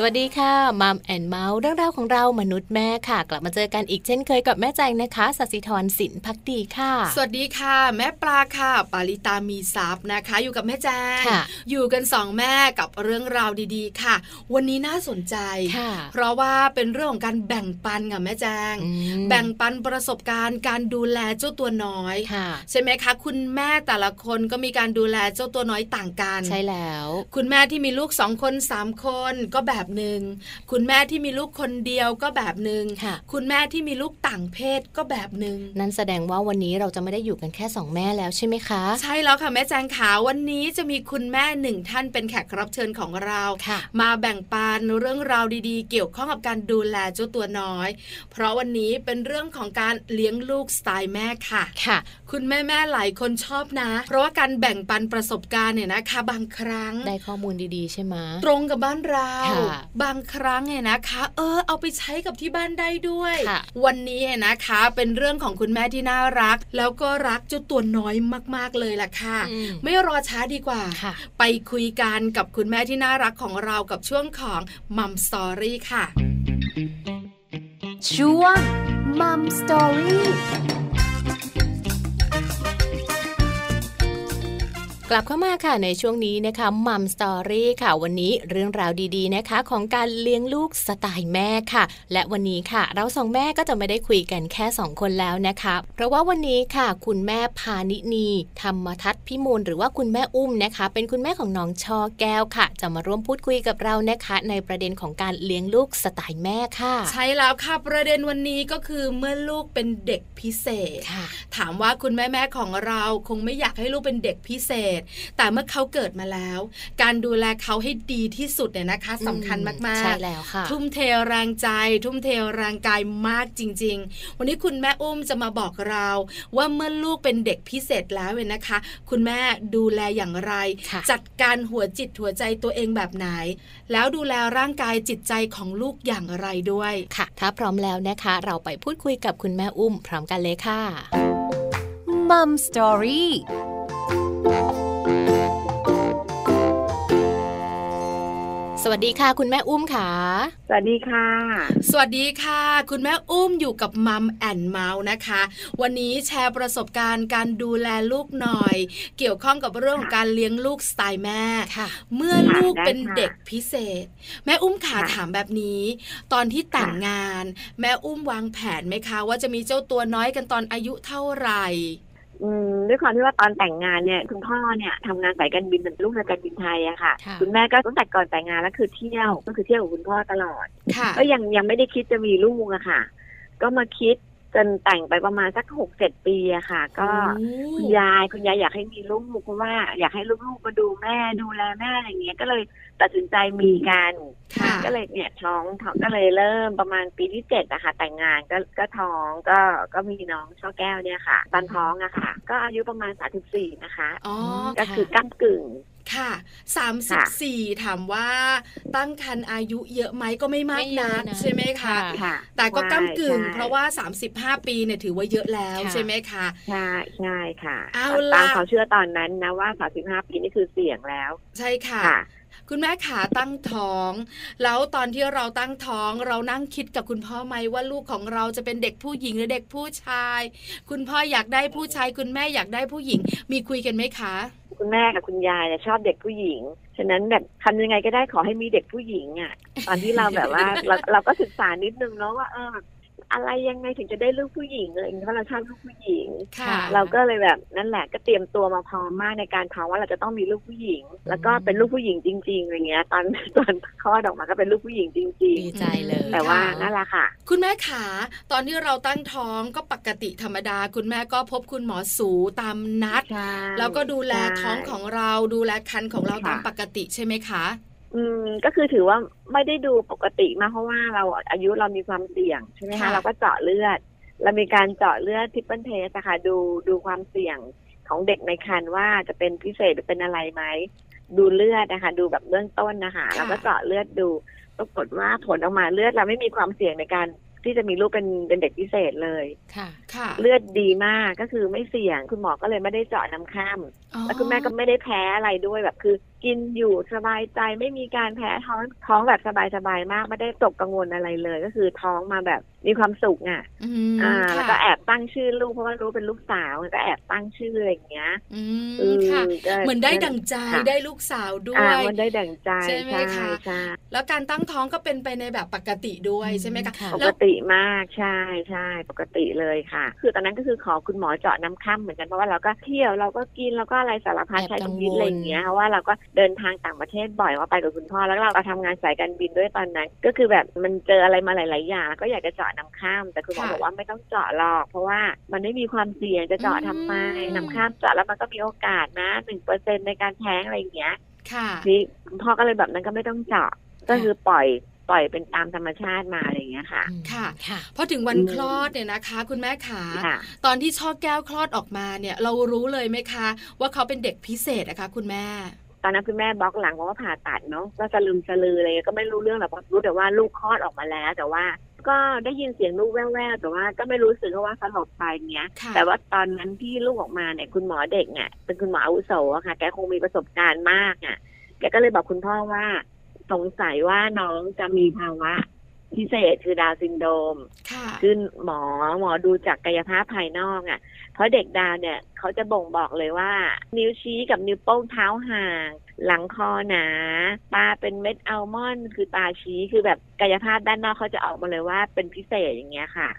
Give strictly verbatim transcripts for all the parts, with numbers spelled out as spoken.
สวัสดีค่ะมัมแอนด์เมาส์เรื่องราวของเรามนุษย์แม่ค่ะกลับมาเจอกันอีกเช่นเคยกับแม่แจงนะคะสัชศิธรสินภักดีค่ะสวัสดีค่ะแม่ปลาค่ะปาริตามีทรัพย์นะคะอยู่กับแม่แจงอยู่กันสองแม่กับเรื่องราวดีๆค่ะวันนี้น่าสนใจเพราะว่าเป็นเรื่องของการแบ่งปันค่ะแม่แจงแบ่งปันประสบการณ์การดูแลเจ้าตัวน้อยใช่ไหมคะคุณแม่แต่ละคนก็มีการดูแลเจ้าตัวน้อยต่างกันใช่แล้วคุณแม่ที่มีลูกสองคนสามคนก็แบบหนึ่งคุณแม่ที่มีลูกคนเดียวก็แบบหนึ่งคุณแม่ที่มีลูกต่างเพศก็แบบหนึ่งนั่นแสดงว่าวันนี้เราจะไม่ได้อยู่กันแค่สองแม่แล้วใช่ไหมคะใช่แล้วค่ะแม่แจงขาวันนี้จะมีคุณแม่หนึ่งท่านเป็นแขกรับเชิญของเรามาแบ่งปันเรื่องราวดีๆเกี่ยวข้องกับการดูแลเจ้าตัวน้อยเพราะวันนี้เป็นเรื่องของการเลี้ยงลูกสไตล์แม่ค่ะค่ะคุณแม่ๆหลายคนชอบนะเพราะว่าการแบ่งปันประสบการณ์เนี่ยนะคะบางครั้งได้ข้อมูลดีๆใช่ไหมตรงกับบ้านเราบางครั้งเนี่ยนะคะเออเอาไปใช้กับที่บ้านได้ด้วยวันนี้นะคะเป็นเรื่องของคุณแม่ที่น่ารักแล้วก็รักเจ้าตัวน้อยมากๆเลยล่ะค่ะไม่รอช้าดีกว่าไปคุยกันกับคุณแม่ที่น่ารักของเรากับช่วงของมัมสตอรี่ค่ะช่วงมัมสตอรี่กลับเข้ามาค่ะในช่วงนี้นะคะมัมสตอรี่ค่ะวันนี้เรื่องราวดีๆนะคะของการเลี้ยงลูกสไตล์แม่ค่ะและวันนี้ค่ะเราสองแม่ก็จะไม่ได้คุยกันแค่สองคนแล้วนะคะเพราะว่าวันนี้ค่ะคุณแม่พานิณีธรรมทัศน์พิมลหรือว่าคุณแม่อุ้มนะคะเป็นคุณแม่ของน้องช่อแก้วค่ะจะมาร่วมพูดคุยกับเรานะคะในประเด็นของการเลี้ยงลูกสไตล์แม่ค่ะใช่แล้วค่ะประเด็นวันนี้ก็คือเมื่อลูกเป็นเด็กพิเศษถามว่าคุณแม่ๆของเราคงไม่อยากให้ลูกเป็นเด็กพิเศษแต่เมื่อเขาเกิดมาแล้วการดูแลเขาให้ดีที่สุดเนี่ยนะคะสำคัญมากๆใช่แล้วค่ะทุ่มเทแรงใจทุ่มเทแรงกายมากจริงๆวันนี้คุณแม่อุ้มจะมาบอกเราว่าเมื่อลูกเป็นเด็กพิเศษแล้วเนี่ยนะคะคุณแม่ดูแลอย่างไรจัดการหัวจิตหัวใจตัวเองแบบไหนแล้วดูแลร่างกายจิตใจของลูกอย่างไรด้วยค่ะถ้าพร้อมแล้วนะคะเราไปพูดคุยกับคุณแม่อุ้มพร้อมกันเลยค่ะมัมสตอรี่สวัสดีค่ะคุณแม่อุ้มค่ะสวัสดีค่ะสวัสดีค่ะคุณแม่อุ้มอยู่กับมัมแอนด์เมาส์นะคะวันนี้แชร์ประสบการณ์การดูแลลูกหน่อยเกี่ยวข้องกับเรื่องของการเลี้ยงลูกสไตล์แม่เมื่อลูกเป็นเด็กพิเศษแม่อุ้มขาถามแบบนี้ตอนที่แต่งงานแม่อุ้มวางแผนไหมคะว่าจะมีเจ้าตัวน้อยกันตอนอายุเท่าไหร่ด้วยความที่ว่าตอนแต่งงานเนี่ยคุณพ่อเนี่ยทำงานสายการบินเป็นลูกนักการบินไทยอะค่ะคุณแม่ก็ตั้งแต่ก่อนแต่งงานแล้วคือเที่ยวก็คือเที่ยวกับคุณพ่อตลอดก็ยังยังไม่ได้คิดจะมีลูกอะค่ะก็มาคิดจนแต่งไปประมาณสักหกเจ็ดปีอะค่ะก็คุณยายคุณยายอยากให้มีลูกเพราะว่าอยากให้ลูกๆมาดูแม่ดูแลแม่อะไรเงี้ยก็เลยตัดสินใจมีกันก็เลยเนี่ยท้องท้องก็เลยเริ่มประมาณปีที่เจ็ดนะคะแต่งงานก็ก็ท้องก็ก็มีน้องช่อแก้วเนี่ยค่ะตอนท้องอะค่ะก็อายุประมาณสามสิบสี่นะคะก็คือก้ำกึ่งค่ะสามสิบสี่ถามว่าตั้งครรภ์อายุเยอะไหมก็ไม่มากนักใช่ไหมคะแต่ก็ก้ำกึ่งเพราะว่าสามสิบห้าปีเนี่ยถือว่าเยอะแล้วใช่ไหมคะใช่ใช่ค่ะตามความเชื่อตอนนั้นนะว่าสามสิบห้าปีนี่คือเสี่ยงแล้วใช่ค่ะคุณแม่ขาตั้งท้องแล้วตอนที่เราตั้งท้องเรานั่งคิดกับคุณพ่อไหมว่าลูกของเราจะเป็นเด็กผู้หญิงหรือเด็กผู้ชายคุณพ่ออยากได้ผู้ชายคุณแม่อยากได้ผู้หญิงมีคุยกันไหมคะคุณแม่กับคุณยายชอบเด็กผู้หญิงฉะนั้นแบบทำยังไงก็ได้ขอให้มีเด็กผู้หญิงอ่ะตอนที่เราแบบว่า เราเราก็ศึกษานิดนึงเนาะว่าเอออะไรยังไงถึงจะได้ลูกผู้หญิงเลยเพราะเราชอบลูกผู้หญิงเราก็เลยแบบนั่นแหละก็เตรียมตัวมาพร้อมมากในการท้องว่าเราจะต้องมีลูกผู้หญิงแล้วก็เป็นลูกผู้หญิงจริงๆอะไรเงี้ยตอนตอนคลอดออกมาก็เป็นลูกผู้หญิงจริงๆดีใจเลยแต่ว่านั่นแหละค่ะคุณแม่ขาตอนที่เราตั้งท้องก็ปกติธรรมดาคุณแม่ก็พบคุณหมอสูตามนัดแล้วก็ดูแลท้องของเราดูแลครรภ์ของเราตามปกติใช่ไหมคะอืมก็คือถือว่าไม่ได้ดูปกติมาเพราะว่าเราอายุเรามีความเสี่ยงใช่ไหมคะเราก็เจาะเลือดเรามีการเจาะเลือดทิปเปิลเทสค่ะดูดูความเสี่ยงของเด็กในครรภ์ว่าจะเป็นพิเศษหรือเป็นอะไรไหมดูเลือดนะคะดูแบบเบื้องต้นนะคะเราก็เจาะเลือดดูปรากฏว่าผลออกมาเลือดเราไม่มีความเสี่ยงในการ ที่จะมีลูกเป็นเป็นเด็กพิเศษเลยค่ะค่ะเลือดดีมากก็คือไม่เสี่ยงคุณหมอก็เลยไม่ได้เจาะน้ำข้ามแล้วคุณแม่ก็ไม่ได้แพ้อะไรด้วยแบบคือกินอยู่สบายใจไม่มีการแพ้ท้องท้องแบบสบายๆมากไม่ได้ตกกังวลอะไรเลยก็คือท้องมาแบบมีความสุขอ่ะอ่าแล้วก็แอบตั้งชื่อลูกเพราะว่ารู้เป็นลูกสาวก็แอบตั้งชื่ออะไรอย่างเงี้ยอืมค่ะเหมือนได้ดั่งใจได้ลูกสาวด้วยมันได้ดั่งใจใช่ไหมคะแล้วการตั้งท้องก็เป็นไปในแบบปกติด้วยใช่ไหมคะปกติมากใช่ใช่ปกติเลยค่ะคือตอนนั้นก็คือขอคุณหมอเจาะน้ำค่ำเหมือนกันเพราะว่าเราก็เที่ยวเราก็กินเราก็อะไรสารพัดใช้ชีวิตอะไรอย่างเงี้ยเพราะว่าเราก็เดินทางต่างประเทศบ่อยว่าไปกับคุณพ่อแล้วเราก็ทำงานสายการบินด้วยตอนนั้นก็คือแบบมันเจออะไรมาหลายๆอย่างก็อยากจะเจาะน้ำข้ามแต่คุณหมอบอกว่าไม่ต้องเจาะหรอกเพราะว่ามันไม่มีความเสี่ยงจะเจาะทำไมน้ำข้ามเจาะแล้วมันก็มีโอกาสนะ หนึ่งเปอร์เซ็นต์ ในการแท้งอะไรอย่างเงี้ยที่พ่อก็เลยแบบนั้นก็ไม่ต้องเจาะก็คือปล่อยปล่อยเป็นตามธรรมชาติมาอะไรอย่างเงี้ยค่ะค่ะค่ะพอถึงวันคลอดเนี่ยนะคะคุณแม่ขาตอนที่ช่อแก้วคลอดออกมาเนี่ยเรารู้เลยไหมคะว่าเขาเป็นเด็กพิเศษนะคะคุณแม่ตอนนั้นคุณแม่บล็อกหลังเพราะว่าผ่าตัดเนาะก็สลืมสลืออะไรก็ไม่รู้เรื่องหรอกรู้แต่ว่าลูกคลอดออกมาแล้วแต่ว่าก็ได้ยินเสียงลูกแว่วๆแต่ว่าก็ไม่รู้สึกว่าสลบไปเงี้ยแต่ว่าตอนนั้นที่ลูกออกมาเนี่ยคุณหมอเด็กเนี่ยเป็นคุณหมออาวุโสค่ะแกคงมีประสบการณ์มากอ่ะแกก็เลยบอกคุณพ่อว่าสงสัยว่าน้องจะมีภาวะพิเศษคือดาวน์ซินโดรมคือหมอหมอดูจากกายภาพภายนอกอ่ะเพราะเด็กดาวน์เนี่ยเขาจะบ่งบอกเลยว่านิ้วชี้กับนิ้วโป้งเท้าห่างหลังคอหนาตาเป็นเม็ดอัลมอนด์คือตาชี้คือแบบกายภาพด้านนอกเขาจะออกมาเลยว่าเป็นพิเศษอย่างเงี้ยค่ะ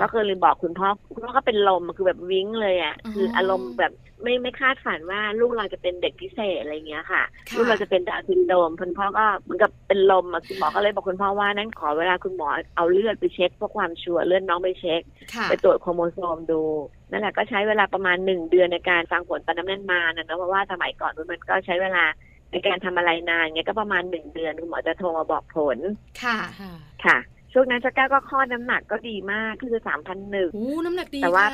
ก็คือเลยบอกคุณพ่อคุณพ่อก็เป็นลมคือแบบวิ้งเลยอ่ะคืออารมณ์แบบไม่ไม่คาดฝันว่าลูกเราจะเป็นเด็กพิเศษอะไรเงี้ยค่ะลูกเราจะเป็นดาวน์ซินโดรมคุณพ่อก็เหมือนกับเป็นลมคุณหมอก็เลยบอกคุณพ่อว่านั้นขอเวลาคุณหมอเอาเลือดไปเช็คเพื่อความชัวร์เลือดน้องไปเช็คไปตรวจโครโมโซมดูนั่นแหละก็ใช้เวลาประมาณหนึ่งเดือนในการฟังผลตอนนั้นมานะเพราะว่าสมัยก่อนมันก็ใช้เวลาในการทำอะไรนานเงี้ยก็ประมาณหนึ่งเดือนคุณหมอจะโทรมาบอกผลค่ะค่ะช่วงนั้นชักก้าก็คลอดน้ำหนักก็ดีมากคือ สามพันหนึ่งร้อย อู้น้ำหนักดีแต่ว่า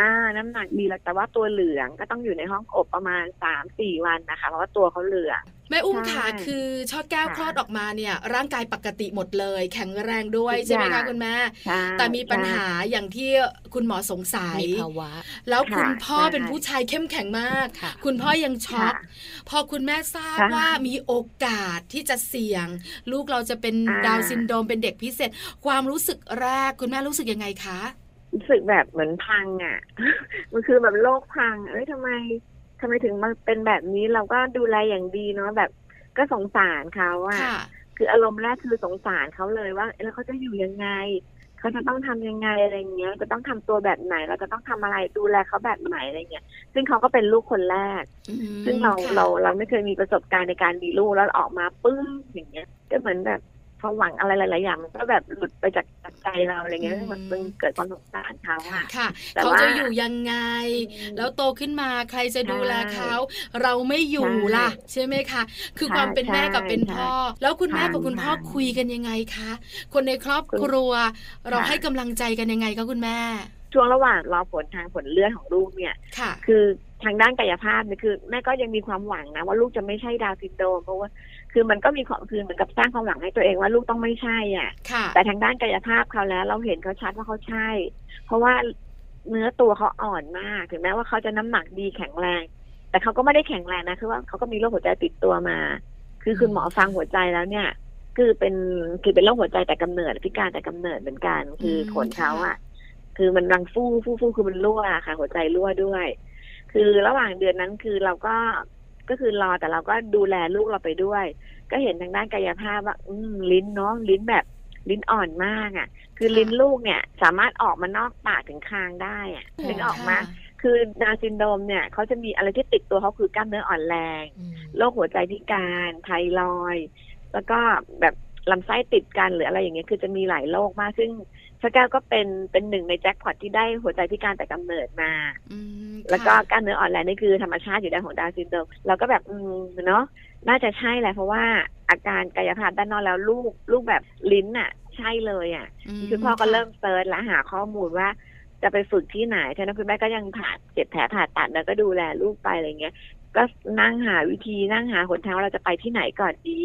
อ่าน้ำหนักดีแล้วแต่ว่าตัวเหลืองก็ต้องอยู่ในห้องอบประมาณ สามถึงสี่ วันนะคะเพราะว่าตัวเขาเหลืองแม่อุ้มขาคือช่อแก้วคลอดออกมาเนี่ยร่างกายปกติหมดเลยแข็งแรงด้วยใช่ไหมคะคุณแม่แต่มีปัญหาอย่างที่คุณหมอสงสัยมีภาวะแล้วคุณพ่อเป็นผู้ชายเข้มแข็งมากคุณพ่อยังช็อกพอคุณแม่ทราบว่ามีโอกาสที่จะเสี่ยงลูกเราจะเป็นดาวน์ซินโดรมเป็นเด็กพิเศษความรู้สึกแรกคุณแม่รู้สึกยังไงคะรู้สึกแบบเหมือนพังอ่ะมันคือแบบโลกพังเอ้ยทำไมทำไมถึงมันเป็นแบบนี้เราก็ดูแลอย่างดีเนาะแบบก็สงสารเขาอ่ะคืออารมณ์แรกคือสงสารเขาเลยว่าแล้วเขาจะอยู่ยังไงเขาจะต้องทำยังไงอะไรเงี้ยจะต้องทำตัวแบบไหนเราจะต้องทำอะไรดูแลเขาแบบไหนอะไรเงี้ยซึ่งเขาก็เป็นลูกคนแรกซึ่งเราเราเราไม่เคยมีประสบการณ์ในการมีลูกแล้วออกมาปึ้งอย่างเงี้ยก็เหมือนแบบความหวังอะไรหลายๆอย่างมันก็แบบหลุดไปจากใจเราอะไรเงี้ยมันมันเกิดความสงสารเขาค่ะเขาจะอยู่ยังไงแล้วโตขึ้นมาใครจะดูแลเขาเราไม่อยู่ล่ะใช่ไหมคะคือความเป็นแม่กับเป็นพ่อแล้วคุณแม่กับคุณพ่อคุยกันยังไงคะคนในครอบครัวเราให้กำลังใจกันยังไงคะคุณแม่ช่วงระหว่างรอผลทางผลเลือดของลูกเนี่ยคือทางด้านกายภาพเนี่ยคือแม่ก็ยังมีความหวังนะว่าลูกจะไม่ใช่ดาวน์ซินโดรมเพราะว่าคือมันก็มีความคือเหมือนกับสร้างความหวังให้ตัวเองว่าลูกต้องไม่ใช่อ่ะแต่ทางด้านกายภาพเขาแล้วเราเห็นเขาชัดว่าเขาใช่เพราะว่าเนื้อตัวเขาอ่อนมากถึงแม้ว่าเขาจะน้ำหนักดีแข็งแรงแต่เขาก็ไม่ได้แข็งแรงนะคือว่าเขาก็มีโรคหัวใจติดตัวมาคือคุณหมอฟังหัวใจแล้วเนี่ยคือเป็นคือเป็นโรคหัวใจแต่กำเนิดพิการแต่กำเนิดเหมือนกันคือผลเขาอ่ะคือมันรังฟู่ฟู่ฟู่คือมันรั่วค่ะหัวใจรั่วด้วยคือระหว่างเดือนนั้นคือเราก็ก็คือรอแต่เราก็ดูแลลูกเราไปด้วยก็เห็นทางด้านกายภาพว่าลิ้นเนาะลิ้นแบบลิ้นอ่อนมากอ่ะคือลิ้นลูกเนี่ยสามารถออกมานอกปากถึงคางได้อ่ะถึงออกมาคือดาวน์ซินโดรมเนี่ยเขาจะมีอะไรที่ติดตัวเขาคือกล้ามเนื้ออ่อนแรงโรคหัวใจพิการไทรอยด์แล้วก็แบบลำไส้ติดกันหรืออะไรอย่างเงี้ยคือจะมีหลายโรคมากซึ่งช่อแก้วก็เป็นเป็นหนึ่งในแจ็คพอตที่ได้หัวใจพิการแต่กำเนิดมาแล้วก็กล้ามเนื้ออ่อนแรงนี่คือธรรมชาติอยู่ด้านของดาวน์ซินโดรมเราก็แบบอืมเนาะน่าจะใช่แหละเพราะว่าอาการกายภาพด้านนอกแล้วลูกลูกแบบลิ้นอ่ะใช่เลยอ่ะคุณพ่อก็เริ่มเซิร์ชและหาข้อมูลว่าจะไปฝึกที่ไหนใช่ไหมคุณแม่ก็ยังผ่าเจ็บแผลผ่าตัดแล้วก็ดูแลลูกไปอะไรเงี้ยก็นั่งหาวิธีนั่งหาหนทางว่าเราจะไปที่ไหนก่อนดี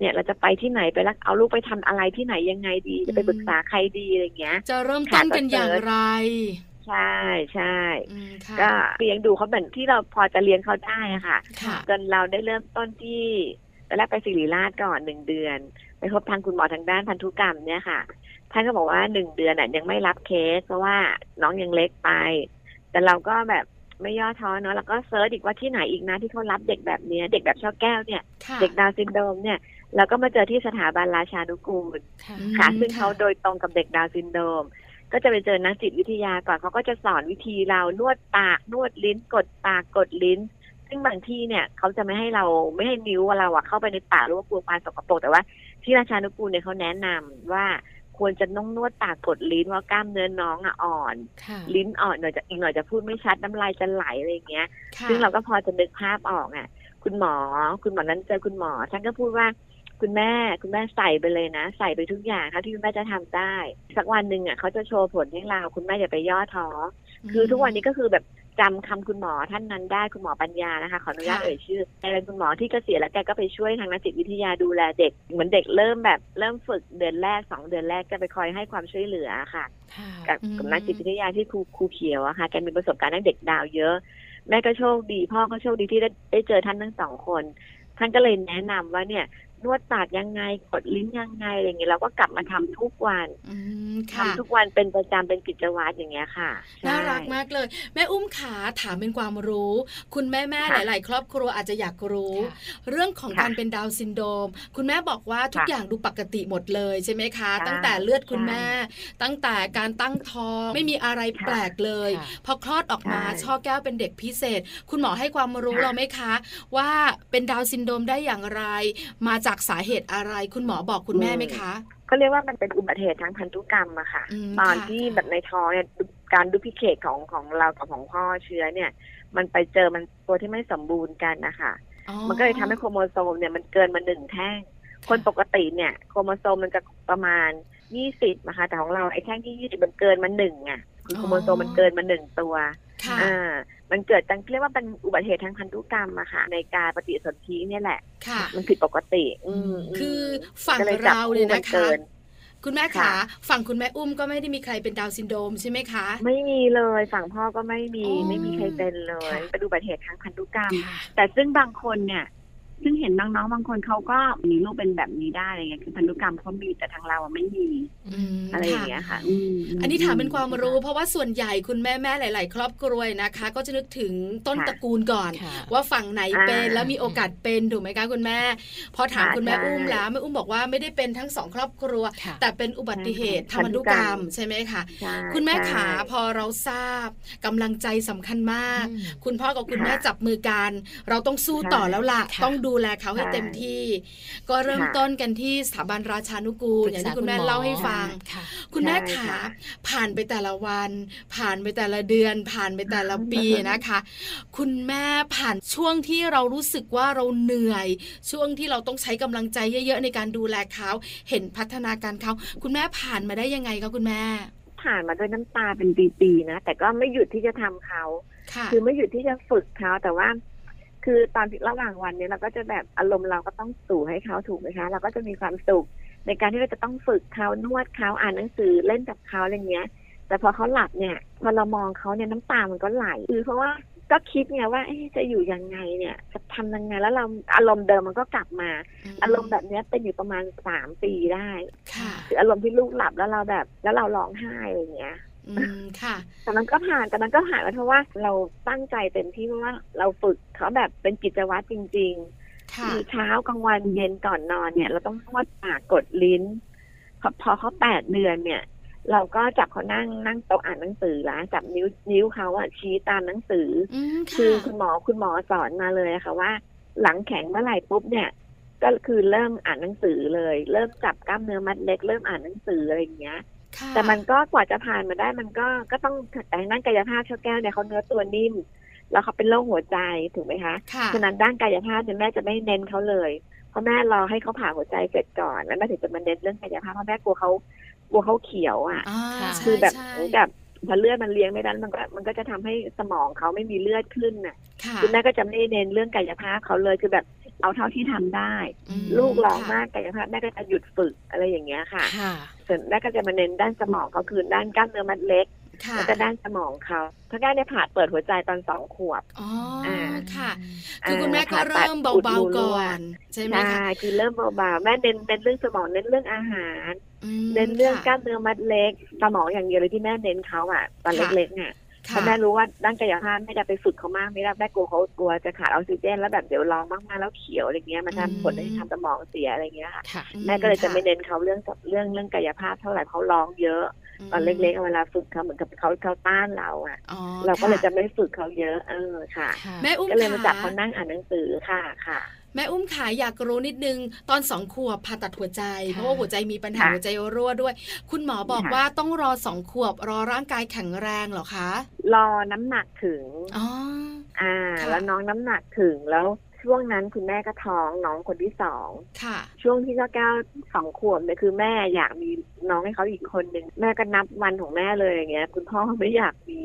จ เนี่ยเราจะไปที่ไหนไปรักเอาลูกไปทำอะไรที่ไหนยังไงดีจะไปปรึกษาใครดีอะไรเงี้ยจะเริ่มต้นกันอย่างไรใช่ใช่ก็เลี้ยงดูเขาเหมือนที่เราพอจะเลี้ยงเขาได้ค่ะจนเราได้เริ่มต้นที่แรกไปศิริราชก่อนหนึ่งเดือนไปพบทางคุณหมอทางด้านพันธุกรรมเนี่ยค่ะท่านก็บอกว่าหนึ่งเดือนน่ะยังไม่รับเคสเพราะว่าน้องยังเล็กไปแต่เราก็แบบไม่ย่อท้อเนาะแล้วก็เซิร์ชอีกว่าที่ไหนอีกนะที่เขารับเด็กแบบนี้เด็กแบบช่อแก้วเนี่ยเด็กดาวน์ซินโดรมเนี่ยเราก็มาเจอที่สถาบันราชานุกูลค่ะซึ่งเขาโดยตรงกับเด็กดาวน์ซินโดรมก็จะไปเจอนักจิตวิทยาก่อนเขาก็จะสอนวิธีเรานวดปากนวดลิ้นกดปากกดลิ้นซึ่งบางที่เนี่ยเขาจะไม่ให้เราไม่ให้นิ้วเราอะเข้าไปในปากหรือว่ากลัวความสกปรกแต่ว่าที่ราชานุกูลเนี่ยเขาแนะนำว่าควรจะต้องนวดปากกดลิ้นเพราะกล้ามเนื้อน้องอะอ่อนลิ้นอ่อนหน่อยจะอีกหน่อยจะพูดไม่ชัดน้ำลายจะไหลอะไรอย่างเงี้ยซึ่งเราก็พอจะนึกภาพออกอะคุณหมอคุณหมอนั้นเจอคุณหมอท่านก็พูดว่าคุณแม่คุณแม่ใส่ไปเลยนะใส่ไปทุกอย่างค่ะที่คุณแม่จะทำได้สักวันหนึ่งอ่ะเขาจะโชว์ผลให้เราคุณแม่อย่าไปย่อท้อคือทุกวันนี้ก็คือแบบจำคำคุณหมอท่านนั้นได้คุณหมอปัญญานะคะขออนุญาตเอ่ยชื่อแกเป็นคุณหมอที่เกษียณแล้วแกก็ไปช่วยทางนักจิตวิทยาดูแลเด็กเหมือนเด็กเริ่มแบบเริ่มฝึกเดือนแรกสองเดือนแรกจะไปคอยให้ความช่วยเหลือค่ะกับนักจิตวิทยาที่ครูครูเขียวอะค่ะแกมีประสบการณ์ด้านเด็กดาวเยอะแม่ก็โชคดีพ่อก็โชคดีที่ได้ได้เจอท่านทั้งสองคนท่านก็เลยแนะนำว่าเนี่ยนวดปากยังไงกดลิ้นยังไงอะไรอย่างเงี้ยเราก็กลับมาทำทุกวันทำทุกวันเป็นประจำเป็นกิจวัตรอย่างเงี้ยค่ะน่ารักมากเลยแม่อุ้มขาถามเป็นความรู้คุณแม่แม่หลายๆครอบครัวอาจจะอยากรู้เรื่องของการเป็นดาวน์ซินโดรมคุณแม่บอกว่าทุกอย่างดูปกติหมดเลยใช่ไหมคะตั้งแต่เลือดคุณแม่ตั้งแต่การตั้งท้องไม่มีอะไรแปลกเลยพอคลอดออกมาช่อแก้วเป็นเด็กพิเศษคุณหมอให้ความรู้เราไหมคะว่าเป็นดาวน์ซินโดรมได้อย่างไรมาจากสาเหตุอะไรคุณหมอบอกคุณแม่ไหมคะเขาเรียกว่ามันเป็นอุบัติเหตุทางพันธุกรรมอะค่ะตอนที่แบบในท้องเนี่ยการดูพิเคตของของเรากับของพ่อเชื้อเนี่ยมันไปเจอมันตัวที่ไม่สมบูรณ์กันนะคะมันก็เลยทำให้โครโมโซมเนี่ยมันเกินมาหนึ่งแท่งคนปกติเนี่ยโครโมโซมมันจะประมาณยี่สิบนะคะแต่ของเราไอ้แท่งที่ยี่สิบมันเกินมาหนึ่งอะโครโมโซมมันเกินมาหนึ่งตัวอ่ามันเกิดตั้งเรียกว่าเป็นอุบัติเหตุทางพันธุกรรมอะค่ะในการปฏิสนธิเนี่ยแหละมันผิดปกติอืมคือฝั่งเราเนี่ยนะคะคุณแม่ขาฝั่งคุณแม่อุ้มก็ไม่ได้มีใครเป็นดาวน์ซินโดรมใช่ไหมคะไม่มีเลยฝั่งพ่อก็ไม่มีไม่มีใครเป็นเลยเป็นอุบัติเหตุทางพันธุกรรมแต่ซึ่งบางคนเนี่ยซึ่งเห็นน้องๆบางคนเขาก็มีลูกเป็นแบบนี้ได้อะไรเงี้ยคือพันธุกรรมเขามีแต่ทางเราไม่มีอะไรอย่างเงี้ยค่ะอันนี้ถามเป็นความรู้เพราะว่าส่วนใหญ่คุณแม่ๆหลายๆครอบครัวนะคะก็จะนึกถึงต้นตระกูลก่อนว่าฝั่งไหนเป็นแล้วมีโอกาสเป็นถูกไหมคะคุณแม่พอถามคุณแม่อุ้มแล้วแม่อุ้มบอกว่าไม่ได้เป็นทั้งสองครอบครัวแต่เป็นอุบัติเหตุทางพันธุกรรมใช่ไหมคะคุณแม่ขาพอเราทราบกำลังใจสำคัญมากคุณพ่อกับคุณแม่จับมือกันเราต้องสู้ต่อแล้วล่ะต้องดูแลเขาให้เต็มที่ก็เริ่มต้นกันที่สถาบันราชานุกูลอย่างที่คุณแม่เล่าให้ฟังคุณแม่ขาผ่านไปแต่ละวันผ่านไปแต่ละเดือนผ่านไปแต่ละปีนะคะคุณแม่ผ่านช่วงที่เรารู้สึกว่าเราเหนื่อยช่วงที่เราต้องใช้กำลังใจเยอะๆในการดูแลเขาเห็นพัฒนาการเขาคุณแม่ผ่านมาได้ยังไงคะคุณแม่ผ่านมาด้วยน้ำตาเป็นปีๆนะแต่ก็ไม่หยุดที่จะทำเขาคือไม่หยุดที่จะฝึกเขาแต่ว่าคือตอนระหว่างวันนี้เราก็จะแบบอารมณ์เราก็ต้องสู่ให้เขาถูกไหมคะเราก็จะมีความสุขในการที่เราจะต้องฝึกเขานวดเขาอ่านหนังสือเล่นกับเขาอะไรเงี้ยแต่พอเขาหลับเนี่ยพอเรามองเขาเนี่ยน้ำตามันก็ไหลคือเพราะว่าก็คิดไงว่าจะอยู่ยังไงเนี่ยจะทำยังไงแล้วเราอารมณ์เดิมมันก็กลับมาอารมณ์แบบนี้เป็นอยู่ประมาณสามปีได้คืออารมณ์ที่ลูกหลับแล้วเราแบบแล้วเราร้องไห้อะไรเงี้ยค่ะแต่มันก็ผ่านแต่มันก็ผ่านเพราะว่าเราตั้งใจเต็มที่เพราะว่าเราฝึกเขาแบบเป็นกิจวัตรจริงๆคือเช้ากลางวันเย็นก่อนนอนเนี่ยเราต้องนวดปากกดลิ้นพอเขาแปดเดือนเนี่ยเราก็จับเขานั่งนั่งโต๊ะอ่านหนังสือแล้วจับนิ้วนิ้วเขาอ่ะชี้ตามหนังสือคือคุณหมอคุณหมอสอนมาเลยค่ะว่าหลังแข็งเมื่อไหร่ปุ๊บเนี่ยก็คือเริ่มอ่านหนังสือเลยเริ่มจับกล้ามเนื้อมัดเล็กเริ่มอ่านหนังสืออะไรอย่างเงี้ยแต่มันก็กว่าจะผ่านมาได้มันก็ก็ต้องแต่ด้านกายภาพช่อแก้วเนี่ยเขาเนื้อตัวนิ่มแล้วเขาเป็นโรคหัวใจถูกไหมคะฉะนั้นด้านกายภาพเนี่ยแม่จะไม่เน้นเขาเลยเพราะแม่รอให้เขาผ่าหัวใจเสร็จก่อนแล้วแม่ถึงจะมาเน้นเรื่องกายภาพเพราะแม่กลัวเขากลัวเขาเขียวอ่ะคือแบบแบบพอเลือดมันเลี้ยงไม่ได้มันก็มันก็จะทำให้สมองเขาไม่มีเลือดขึ้นน่ะคุณแม่ก็จะไม่เน้นเรื่องกายภาพเขาเลยคือแบบ เอาเท่าที่ทำได้ลูกร้องมากกายภาพแม่ก็จะหยุดฝึกอะไรอย่างเงี้ยค่ะส่วนแม่ก็จะมาเน้นด้านสมองเขาคือด้านกล้ามเนื้อมัดเล็กแล้วก็ด้านสมองเขาถ้าได้ผ่าเปิดหัวใจตอนสองขวบอ๋อค่ะคือคุณแม่ก็เริ่มเบาๆก่อนใช่ไหมคะคือเริ่มเบาๆแม่เน้นเน้นเรื่องสมองเน้นเรื่องอาหารเน้นเรื่องกล้ามเนื้อมัดเล็กสมองอย่างเดียวเลยที่แม่เน้นเขาอ่ะตอนเล็กๆเนี่ยถ้าแม่รู้ว่าด้านกายภาพแม่จะไปฝึกเขามากไม่ได้แม่กลัวเขากลัวจะขาดออกซิเจนแล้วแบบเดี๋ยวร้องมากๆแล้วเขียวอะไรเงี้ยมันจะผลให้ทำสมองเสียอะไรเงี้ยค่ะแม่ก็เลยจะไม่เน้นเขาเรื่องเรื่องเรื่องกายภาพเท่าไหร่เขาร้องเยอะตอนเล็กๆเวลาฝึกเขาเหมือนกับเขาเขาต้านเราอ่ะเราก็เลยจะไม่ฝึกเขาเยอะเออค่ะแม่อุ้มก็เลยมาจับเขานั่งอ่านหนังสือค่ะค่ะแม่อุ้มขาอยากรู้นิดนึงตอนสองขวบผ่าตัดหัวใจเพราะว่าหัวใจมีปัญหาหัวใจรั่วด้วยคุณหมอบอกว่าต้องรอสองขวบรอร่างกายแข็งแรงเหรอคะรอน้ำหนักถึงอ๋ออ่าแล้วน้องน้ำหนักถึงแล้วช่วงนั้นคุณแม่ก็ท้องน้องคนที่สองช่วงที่เจ้าแก้วสองขวบเนี่ยคือแม่อยากมีน้องให้เขาอีกคนนึงแม่ก็นับวันของแม่เลยอย่างเงี้ยคุณพ่อไม่อยากมี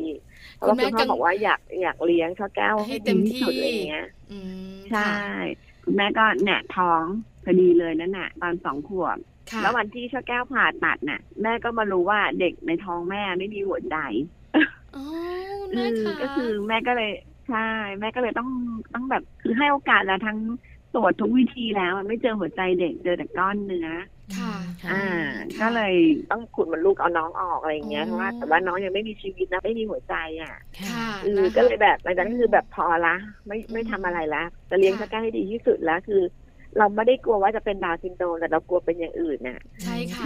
เพราะคุณพ่อบอกว่าอยากอยากเลี้ยงเจ้าแก้วให้เต็มที่อะไรเงี้ยใช่แม่ก็แหนะท้องพอดีเลยนั่นแหละตอนสองขวบแล้ววันที่เจ้าแก้วผ่าตัดน่ะแม่ก็มารู้ว่าเด็กในท้องแม่ไม่มีหัวใจอ๋อแม่ค่ะก็คือแม่ก็เลยใช่แม่ก็เลยต้องต้องแบบคือให้โอกาสแล้วทั้งตรวจทุกวิธีแล้วไม่เจอหัวใจเด็กเจอแต่ก้อนเนื้อค่ะอ่าก็เลยต้องขุดมันลูกเอาน้องออกอะไรอย่างเงี้ยเพราะว่าแต่ว่าน้องยังไม่มีชีวิตนะไม่มีหัวใจอ่ะค่ะก็เลยแบบหลังจากนั้นคือแบบพอละไม่ไม่ทำอะไรละจะเลี้ยงเจ้าแก้วให้ดีที่สุดแล้วคือเราไม่ได้กลัวว่าจะเป็นดาวน์ซินโดรมแต่เรากลัวเป็นอย่างอื่นน่ะใช่ค่ะ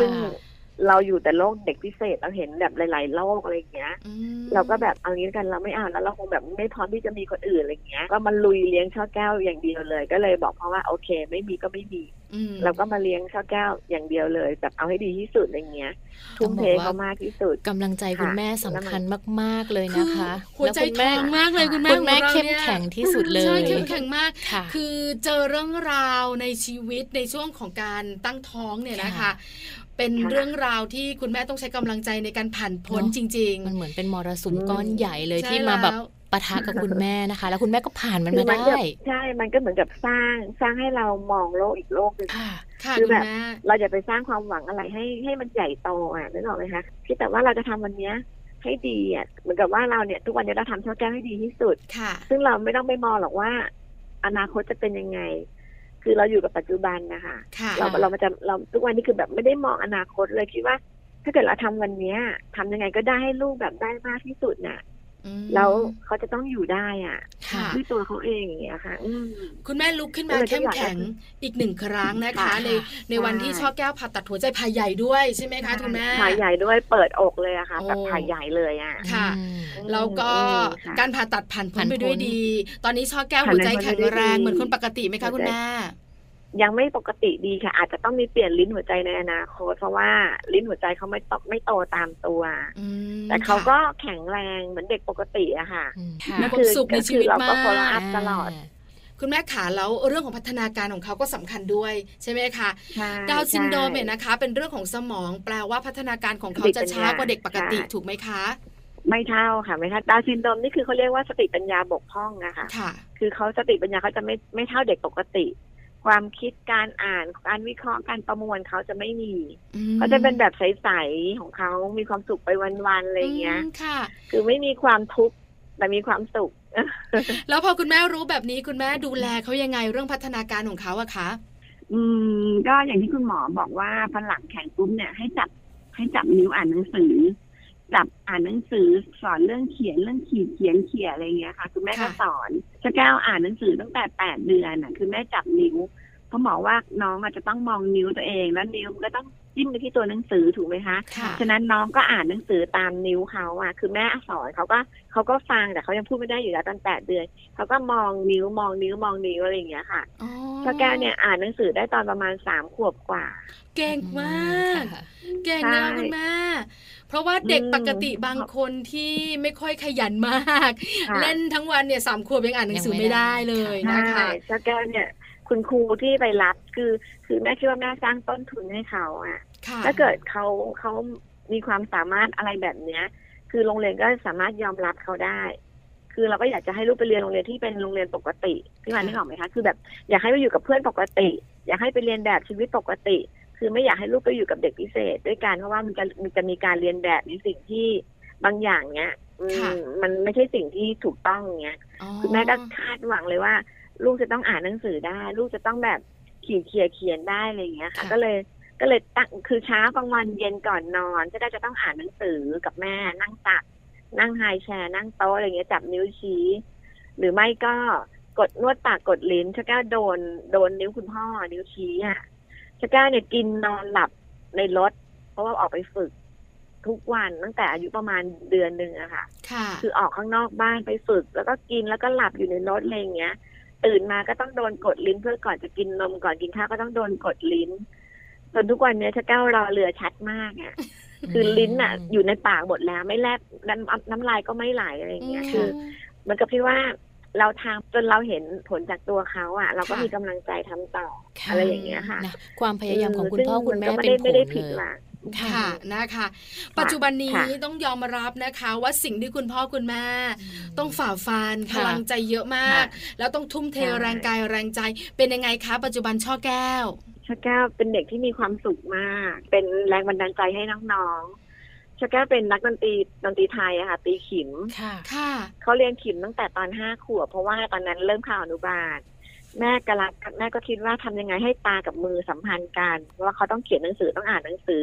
เราอยู่แต่โลกเด็กพิเศษเราเห็นแบบหลายๆโลกอะไรอย่างเงี้ยเราก็แบบเอางี้กันเราไม่เอาแล้วเราคงแบบไม่พร้อมที่จะมีคนอื่นอะไรอย่างเงี้ยก็มาลุยเลี้ยงเจ้าแก้วอย่างเดียวเลยก็เลยบอกเพราะว่าโอเคไม่มีก็ไม่มีเราก็มาเลี้ยงเจ้าแก้วอย่างเดียวเลยแบบเอาให้ดีที่สุดอะไรเงี้ยทุ่มเทเขามากที่สุดกำลังใจคุณแม่สำคัญมากๆเลยนะคะหัวใจแข็งมากเลยคุณแม่คุณแม่เข้มแข็งที่สุดเลยใช่เข้มแข็งมากคือเจอเรื่องราวในชีวิตในช่วงของการตั้งท้องเนี่ยนะคะเป็นเรื่องราวที่คุณแม่ต้องใช้กำลังใจในการผ่านพ้นจริงๆมันเหมือนเป็นมรสุมก้อนใหญ่เลยที่มาแบบปะทะกับคุณแม่นะคะแล้วคุณแม่ก็ผ่านมันมาได้ใช่มันก็เหมือนกับสร้างสร้างให้เรามองโลกอีกโลกนึงคือแบบเราอย่าไปสร้างความหวังอะไรให้ให้มันใหญ่โตอ่ะนึกออกไหมคะคิดแต่ว่าเราจะทำวันนี้ให้ดีอ่ะเหมือนกับว่าเราเนี่ยทุกวันนี้เราทำเท่าแก่ให้ดีที่สุดซึ่งเราไม่ต้องไปมองหรอกว่าอนาคตจะเป็นยังไงคือเราอยู่กับปัจจุบันนะคะเราเราจะเราทุกวันนี้คือแบบไม่ได้มองอนาคตเลยคิดว่าถ้าเกิดเราทำวันนี้ทำยังไงก็ได้ให้ลูกแบบได้มากที่สุดน่ะแล้วเขาจะต้องอยู่ได้อ่ะด้วยตัวเขาเองอย่างเงี้ยค่ะคุณแม่ลุกขึ้นมาเข้มแข็งอีกหนึ่งครั้งนะคะในในวันที่ช่อแก้วผ่าตัดหัวใจผ่าใหญ่ด้วยใช่ไหมคะคุณแม่ผ่าใหญ่ด้วยเปิดอกเลยอะค่ะแบบผ่าใหญ่เลยอะค่ะแล้วก็การผ่าตัดผ่านพ้นไปด้วยดีตอนนี้ช่อแก้วหัวใจแข็งแรงเหมือนคนปกติไหมคะคุณแม่ยังไม่ปกติดีค่ะอาจจะต้องมีเปลี่ยนลิ้นหัวใจในอนาคตเพราะว่าลิ้นหัวใจเขาไม่ตไม่โตตามตัวแต่เขาก็แข็งแรงเหมือนเด็กปกติอะค่ะนั่นคือคือเราก็ follow up ตลอดคุณแม่ขาแล้วเรื่องของพัฒนาการของเขาก็สำคัญด้วยใช่ไหมคะดาวน์ซินโดรมเนี่ยนะคะเป็นเรื่องของสมองแปลว่าพัฒนาการของเขาจะช้ากว่าเด็กปกติถูกไหมคะไม่เท่าค่ะไม่เท่าดาวน์ซินโดรมนี่คือเขาเรียกว่าสติปัญญาบกพร่องนะคะคือเขาสติปัญญาเขาจะไม่ไม่เท่าเด็กปกติความคิดการอ่านการวิเคราะห์การประมวลเขาจะไม่มีเขาจะเป็นแบบใสๆของเขามีความสุขไปวันๆอะไรอย่างเงี้ยคือไม่มีความทุกข์แต่มีความสุขแล้วพอคุณแม่รู้แบบนี้คุณแม่ดูแลเขายังไงเรื่องพัฒนาการของเขาอะคะอืมก็อย่างที่คุณหมอบอกว่าพอหลังแข็งปุ๊บเนี่ยให้จับให้จับนิ้วอ่านหนังสือจับอ่านหนังสือสอนเรื่องเขียนเรื่องขีดเขียนเขียนอะไรเงี้ยค่ะคุณแม่ก็สอนเจ้าแก้วอ่านหนังสือตั้งแต่แปดเดือนน่ะคือแม่จับนิ้วเพราะหมอว่าน้องอาจจะต้องมองนิ้วตัวเองแล้วนิ้วมันก็ต้องจิ้มไปที่ตัวหนังสือถูกไหมคะฉะนั้นน้องก็อ่านหนังสือตามนิ้วเขาอ่ะคือแม่สอนเขาก็เขาก็ฟังแต่เขายังพูดไม่ได้อยู่แล้วตั้งแต่แปดเดือนเขาก็มองนิ้วมองนิ้วมองนิ้วอะไรอย่างเงี้ยค่ะเจ้าแก้วเนี่ยอ่านหนังสือได้ตอนประมาณสามขวบกว่าเก่งมากเก่งนะคุณแม่เพราะว่าเด็กปกติบางคนที่ไม่ค่อยขยันมากเล่นทั้งวันเนี่ยสามขวบยังอ่านหนังสือไม่ได้เลยนะคะเจ้าแก้วเนี่ยคุณครูที่ไปรับคือคือแม่คิดว่าแม่สร้างต้นทุนให้เขาอ่ะถ้าเกิดเขาเขามีความสามารถอะไรแบบเนี้ยคือโรงเรียนก็สามารถยอมรับเขาได้ คือเราก็อยากจะให้ลูกไปเรียนโรงเรียนที่เป็นโรงเรียนปกติพี่มันนึกออกไหมคะคือแบบอยากให้ไปอยู่กับเพื่อนปกติอยากให้ไปเรียนแบบชีวิตปกติคือไม่อยากให้ลูกไปอยู่กับเด็กพิเศษด้วยกันเพราะว่ามันจะมันจะมีการเรียนแบบในสิ่งที่บางอย่างเนี้ยมันไม่ใช่สิ่งที่ถูกต้องเนี้ยคุณแม่ก็คาดหวังเลยว่าลูกจะต้องอ่านหนังสือได้ลูกจะต้องแบบขีดเขียนเขียนได้อะไรอย่างเงี้ยค่ะก็เลยก็เลยตั้งคือเช้ากลางวันเย็นก่อนนอนจะได้จะต้องอ่านหนังสือกับแม่นั่งตักนั่งไฮแชร์นั่งโต๊ะอะไรเงี้ยจับนิ้วชี้หรือไม่ก็กดนวดปากกดลิ้นชะก้าโดนโดนนิ้วคุณพ่อนิ้วชี้อ่ะชะก้าเนี่ยกินนอนหลับในรถเพราะว่าออกไปฝึกทุกวันตั้งแต่อายุประมาณเดือนหนึ่งอะค่ะคือออกข้างนอกบ้านไปฝึกแล้วก็กินแล้วก็หลับอยู่ในรถอะไรเงี้ยตื่นมาก็ต้องโดนกดลิ้นเพื่อก่อนจะกินนมก่อนกินข้าวก็ต้องโดนกดลิ้นจนทุกวันเนี้ยชะก้ารอเรือชัดมากอ่ะคือลิ้นอ่ะอยู่ในปากหมดแล้วไม่แลบน้ำน้ำลายก็ไม่ไหลอะไรอย่างเงี้ยคือเหมือนกับที่ว่าเราทำจนเราเห็นผลจากตัวเขาอ่ะเราก็มีกำลังใจทำต่ออะไรอย่างเงี้ยค่ะความพยายามของคุณพ่อคุณแม่เป็นผลเลยค่ะนะคะปัจจุบันนี้ต้องยอมรับนะคะว่าสิ่งที่คุณพ่อคุณแม่ต้องฝ่าฟันพลังใจเยอะมากแล้วต้องทุ่มเทแรงกายแรงใจเป็นยังไงคะปัจจุบันช่อแก้วช่อแก้วเป็นเด็กที่มีความสุขมากเป็นแรงบันดาลใจให้น้องๆช่อแก้วเป็นนักดนตรีดนตรีไทยอะค่ะตีขิมค่ะเขาเรียนขิมตั้งแต่ตอนห้าขวบเพราะว่าตอนนั้นเริ่มเข้าอนุบาลแม่กะลักแม่ก็คิดว่าทำยังไงให้ตากับมือสัมพันธ์กันเพราะว่าเขาต้องเขียนหนังสือต้องอ่านหนังสือ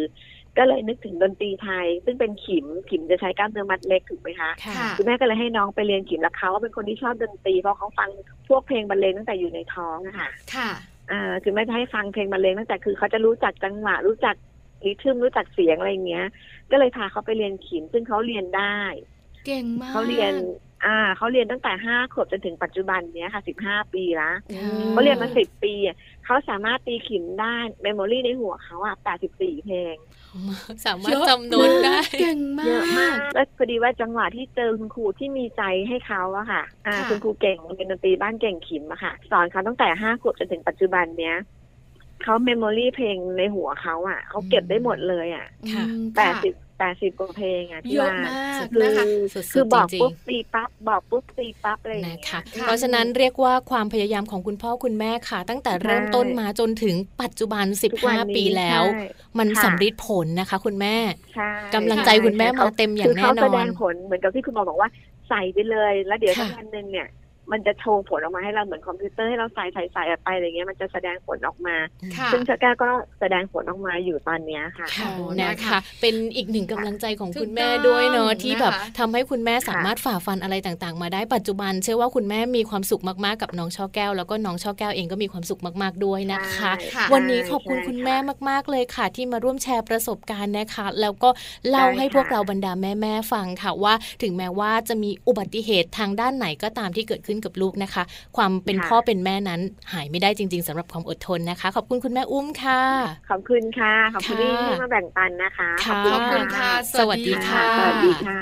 ก็เลยนึกถึงดนตรีไทยซึ่งเป็นขิมขิมจะใช้กล้ามเนื้อมัดเล็กถูกไหมคะคุณแม่ก็เลยให้น้องไปเรียนขิมแล้วเขาเป็นคนที่ชอบดนตรีเพราะเขาฟังพวกเพลงบรรเลงตั้งแต่อยู่ในท้องนะคะค่ะคือไม่ให้ฟังเพลงบรรเลงตั้งแต่คือเขาจะรู้จักจังหวะรู้จักริทึมรู้จักเสียงอะไรอย่างเงี้ยก็เลยพาเขาไปเรียนขิมซึ่งเขาเรียนได้เก่งมากเขาเรียนอ่าเขาเรียนตั้งแต่ห้าขวบจนถึงปัจจุบันเนี้ยค่ะสิบห้าปีละเขาเรียนมาสิบปีเขาสามารถตีขิมได้เมมโมรี่ในหัวเขาอ่ะแปดสิบสี่เพลงสามารถจำนวนได้เก่งมากแล้วพอดีว่าจังหวะที่เจอคุณครูที่มีใจให้เขาอะค่ะคุณครูเก่งเรียนดนตรีบ้านเก่งขิมอะค่ะสอนเขาตั้งแต่ห้าขวบจนถึงปัจจุบันเนี้ยเขาเมมโมรี่เพลงในหัวเขาอ่ะเขาเก็บได้หมดเลยอ่ะแปดสิบแปดสิบกว่าเพลงอ่ะที่ว่านะคะคือบอกปุ๊บตีปั๊บบอกปุ๊บตีปั๊บเลยนะคะเพราะฉะนั้นเรียกว่าความพยายามของคุณพ่อคุณแม่ค่ะตั้งแต่เริ่มต้นมาจนถึงปัจจุบันสิบห้าปีแล้วมันสำฤทธิ์ผลนะคะคุณแม่กำลังใจคุณแม่มาเต็มอย่างแน่นอนคือเขาแสดงผลเหมือนกับที่คุณหมอบอกว่าใส่ไปเลยแล้วเดี๋ยวสักวันนึงเนี่ยมันจะโชว์ผลออกมาให้เราเหมือนคอมพิวเตอร์ให้เราใส่ใส่ใส่ไปอะไรเงี้ยมันจะแสดงผลออกมาซึ่งชะก้าก็แสดงผลออกมาอยู่ตอนนี้ค่ะนะคะเป็นอีกหนึ่งกำลังใจของคุณแม่ด้วยเนาะที่แบบทำให้คุณแม่สามารถฝ่าฟันอะไรต่างๆมาได้ปัจจุบันเชื่อว่าคุณแม่มีความสุขมากๆกับน้องช่อแก้วแล้วก็น้องช่อแก้วเองก็มีความสุขมากๆด้วยนะคะวันนี้ขอบคุณคุณแม่มากๆเลยค่ะที่มาร่วมแชร์ประสบการณ์นะคะแล้วก็เล่าให้พวกเราบรรดาแม่ๆฟังค่ะว่าถึงแม้ว่าจะมีอุบัติเหตุทางด้านไหนก็ตามที่เกิดขึ้นกับลูกนะคะความเป็นพ่อเป็นแม่นั้นหายไม่ได้จริงๆสำหรับความอดทนนะคะขอบคุณคุณแม่อุ้มค่ะขอบคุณค่ะขอบคุณที่มาแบ่งปันนะคะขอบคุณค่ะสวัสดีค่ะสวัสดีค่ะ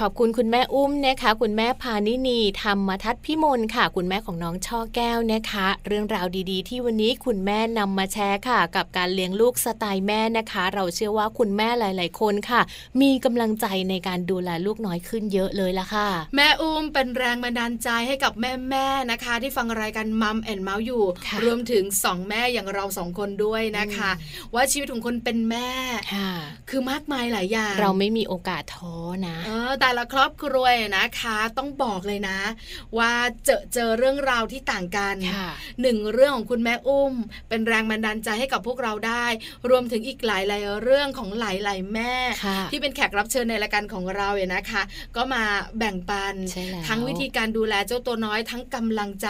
ขอบคุณคุณแม่อุ้มนะคะคุณแม่พานินีธรรมทัศน์พิมลค่ะคุณแม่ของน้องช่อแก้วนะคะเรื่องราวดีๆที่วันนี้คุณแม่นำมาแชร์ค่ะกับการเลี้ยงลูกสไตล์แม่นะคะเราเชื่อว่าคุณแม่หลายๆคนค่ะมีกำลังใจในการดูแลลูกน้อยขึ้นเยอะเลยละค่ะแม่อุ้มเป็นแรงบันดาลใจให้กับแม่ๆนะคะที่ฟังรายการมัมแอนด์เมาส์อยู่รวมถึงสองแม่อย่างเราสองคนด้วยนะคะว่าชีวิตของคนเป็นแม่คือมากมายหลายอย่างเราไม่มีโอกาสท้อนะแต่ละครอบครัวนะคะต้องบอกเลยนะว่าเจอเจอเรื่องราวที่ต่างกันหนึ่งเรื่องของคุณแม่อุ้มเป็นแรงบันดาลใจให้กับพวกเราได้รวมถึงอีกหลายๆเรื่องของหลายๆแม่ที่เป็นแขกรับเชิญในรายการของเราเนี่ยนะคะก็มาแบ่งปันทั้งวิธีการดูแลเจ้าตัวน้อยทั้งกำลังใจ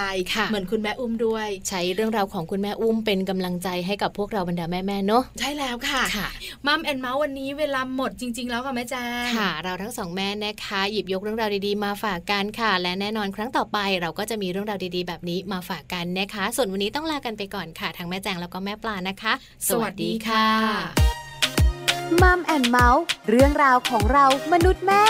เหมือนคุณแม่อุ้มด้วยใช้เรื่องราวของคุณแม่อุ้มเป็นกำลังใจให้กับพวกเราบรรดาแม่ๆเนาะใช่แล้วค่ะมัมแอนด์เมาส์วันนี้เวลาหมดจริงๆแล้วค่ะแม่แจ้งค่ะเราทั้งสองแม่นะคะหยิบยกเรื่องราวดีๆมาฝากกันค่ะและแน่นอนครั้งต่อไปเราก็จะมีเรื่องราวดีๆแบบนี้มาฝากกันนะคะส่วนวันนี้ต้องลากันไปก่อนค่ะทั้งแม่แจงแล้วก็แม่ปลานะคะสวัสดีค่ะมัมแอนด์เมาส์เรื่องราวของเรามนุษย์แม่